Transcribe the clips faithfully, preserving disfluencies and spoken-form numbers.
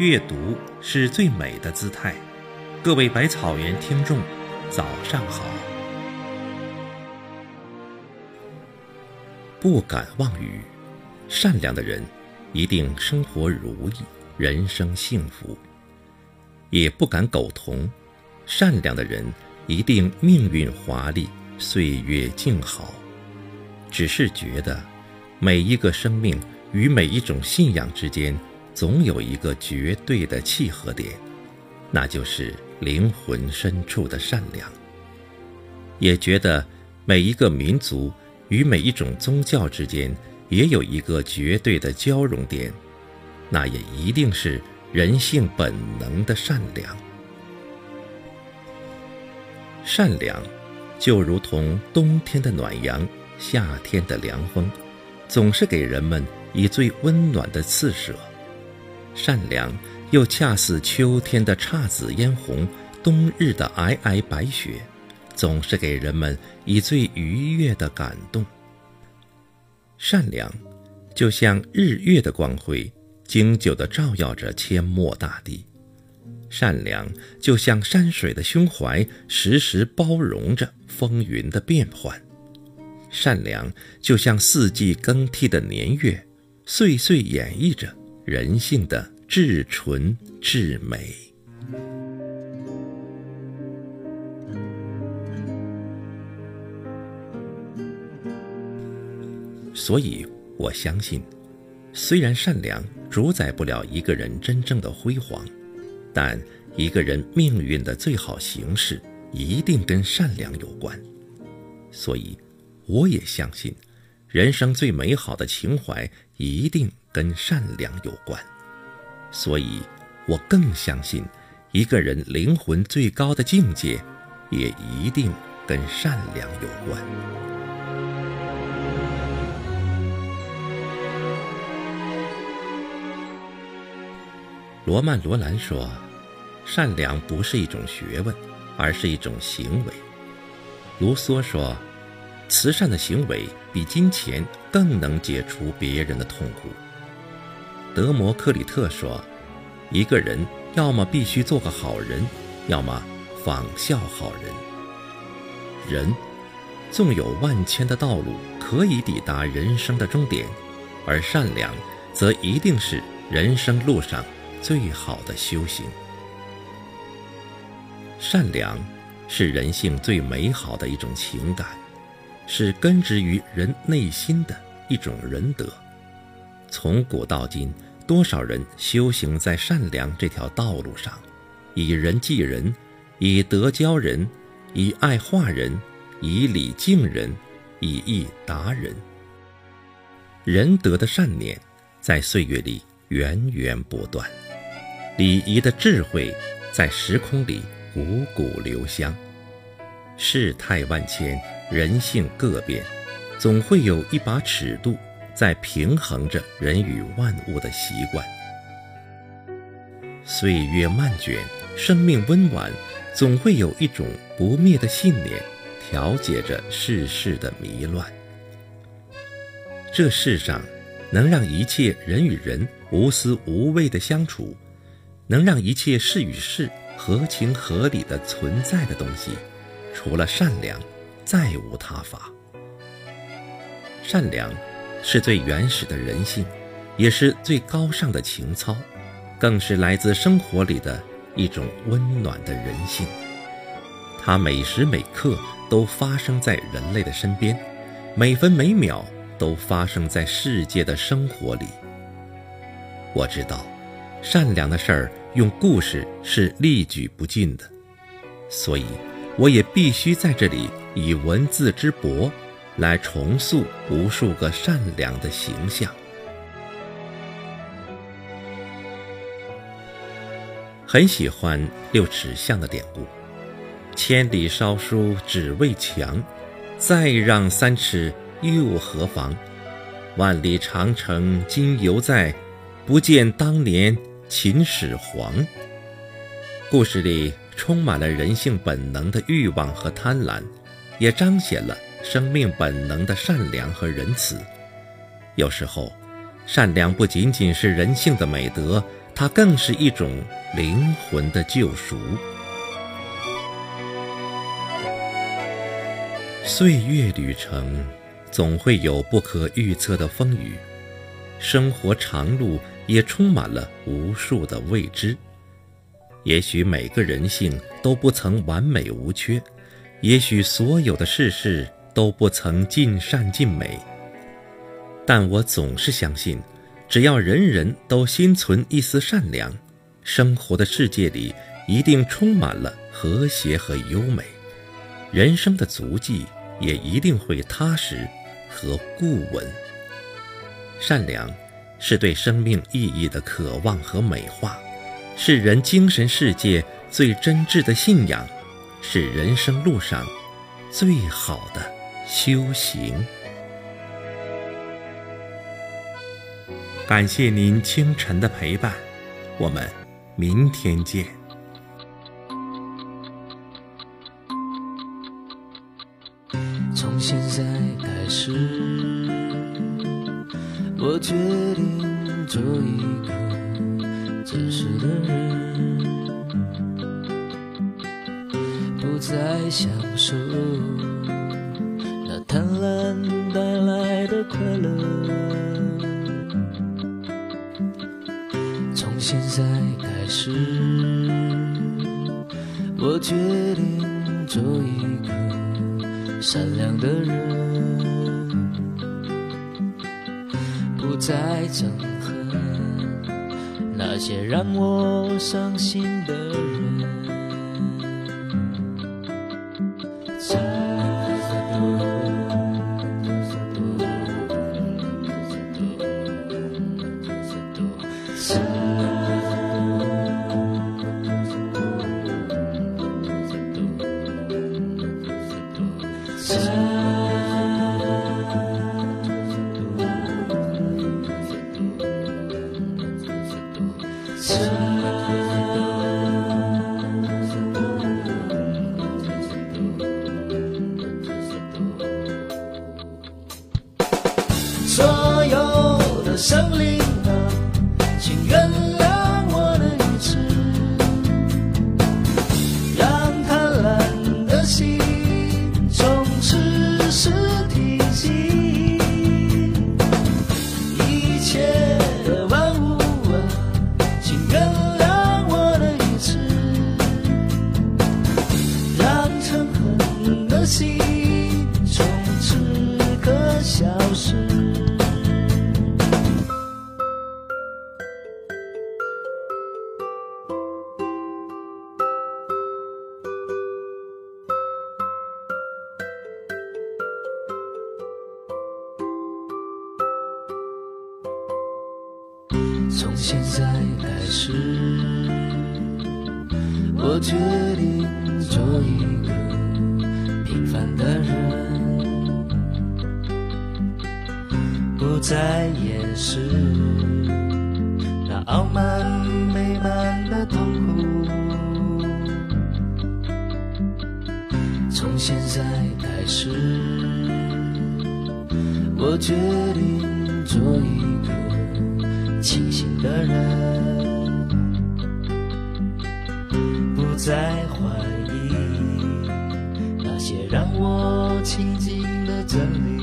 阅读是最美的姿态。各位百草园听众，早上好。不敢妄语，善良的人一定生活如意，人生幸福。也不敢苟同，善良的人一定命运华丽，岁月静好。只是觉得每一个生命与每一种信仰之间总有一个绝对的契合点，那就是灵魂深处的善良。也觉得每一个民族与每一种宗教之间也有一个绝对的交融点，那也一定是人性本能的善良。善良就如同冬天的暖阳，夏天的凉风，总是给人们以最温暖的刺舍。善良又恰似秋天的姹紫嫣红，冬日的皑皑白雪，总是给人们以最愉悦的感动。善良就像日月的光辉，经久地照耀着阡陌大地。善良就像山水的胸怀，时时包容着风云的变幻。善良就像四季更替的年月，岁岁演绎着人性的至纯至美。所以我相信，虽然善良主宰不了一个人真正的辉煌，但一个人命运的最好形式一定跟善良有关。所以我也相信，人生最美好的情怀一定跟善良有关。所以我更相信，一个人灵魂最高的境界也一定跟善良有关。罗曼·罗兰说，善良不是一种学问，而是一种行为。卢梭说，慈善的行为比金钱更能解除别人的痛苦。德摩克里特说，一个人要么必须做个好人，要么仿效好人。人纵有万千的道路可以抵达人生的终点，而善良则一定是人生路上最好的修行。善良是人性最美好的一种情感，是根植于人内心的一种仁德。从古到今，多少人修行在善良这条道路上，以仁济人，以德教人，以爱化人，以礼敬人，以义达人。仁德的善念在岁月里源源不断，礼仪的智慧在时空里汩汩流香。世态万千，人性各变，总会有一把尺度在平衡着人与万物的习惯。岁月漫卷，生命温婉，总会有一种不灭的信念调节着世事的迷乱。这世上能让一切人与人无私无畏的相处，能让一切事与事合情合理的存在的东西，除了善良再无他法。善良是最原始的人性，也是最高尚的情操，更是来自生活里的一种温暖的人性。它每时每刻都发生在人类的身边，每分每秒都发生在世界的生活里。我知道，善良的事儿用故事是例举不尽的，所以我也必须在这里以文字之薄来重塑无数个善良的形象。很喜欢六尺巷的典故，千里捎书只为墙，再让三尺又何妨，万里长城今犹在，不见当年秦始皇。故事里充满了人性本能的欲望和贪婪，也彰显了生命本能的善良和仁慈。有时候，善良不仅仅是人性的美德，它更是一种灵魂的救赎。岁月旅程总会有不可预测的风雨，生活长路也充满了无数的未知。也许每个人性都不曾完美无缺，也许所有的世事都不曾尽善尽美，但我总是相信，只要人人都心存一丝善良，生活的世界里一定充满了和谐和优美，人生的足迹也一定会踏实和固稳。善良是对生命意义的渴望和美化，是人精神世界最真挚的信仰，是人生路上最好的修行。感谢您清晨的陪伴，我们明天见。从现在开始，我决定做一个真实的人，不再享受那贪婪带来的快乐。从现在开始，我决定做一个善良的人，不再憎恨那些让我伤心的人。所有的生灵啊，请原谅我的愚痴，让贪婪的心充斥是体积，一切的万物啊，请原谅我的愚痴，让嗔恨的心从此刻消失。从现在开始，我决定做一个平凡的人，不再掩饰那傲慢美满的痛苦。从现在开始，我决定做一个清醒的人，不再怀疑那些让我亲近的真理。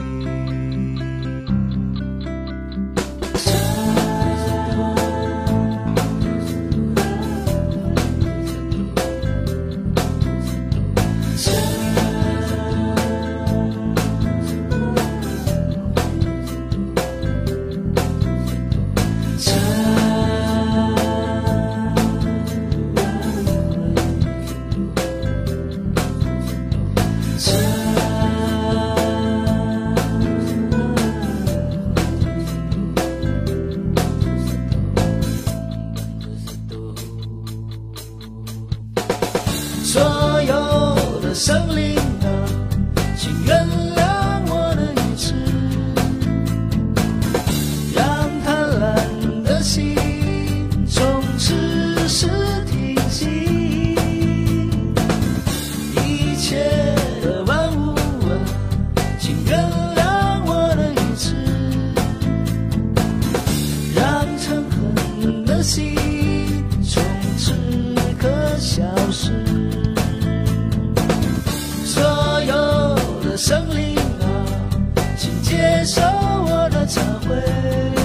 所有的生灵啊，请原谅我的愚痴，让贪婪的心从此是体积，一切的万物啊，请原谅我的愚痴，让嗔恨的心受我的忏悔。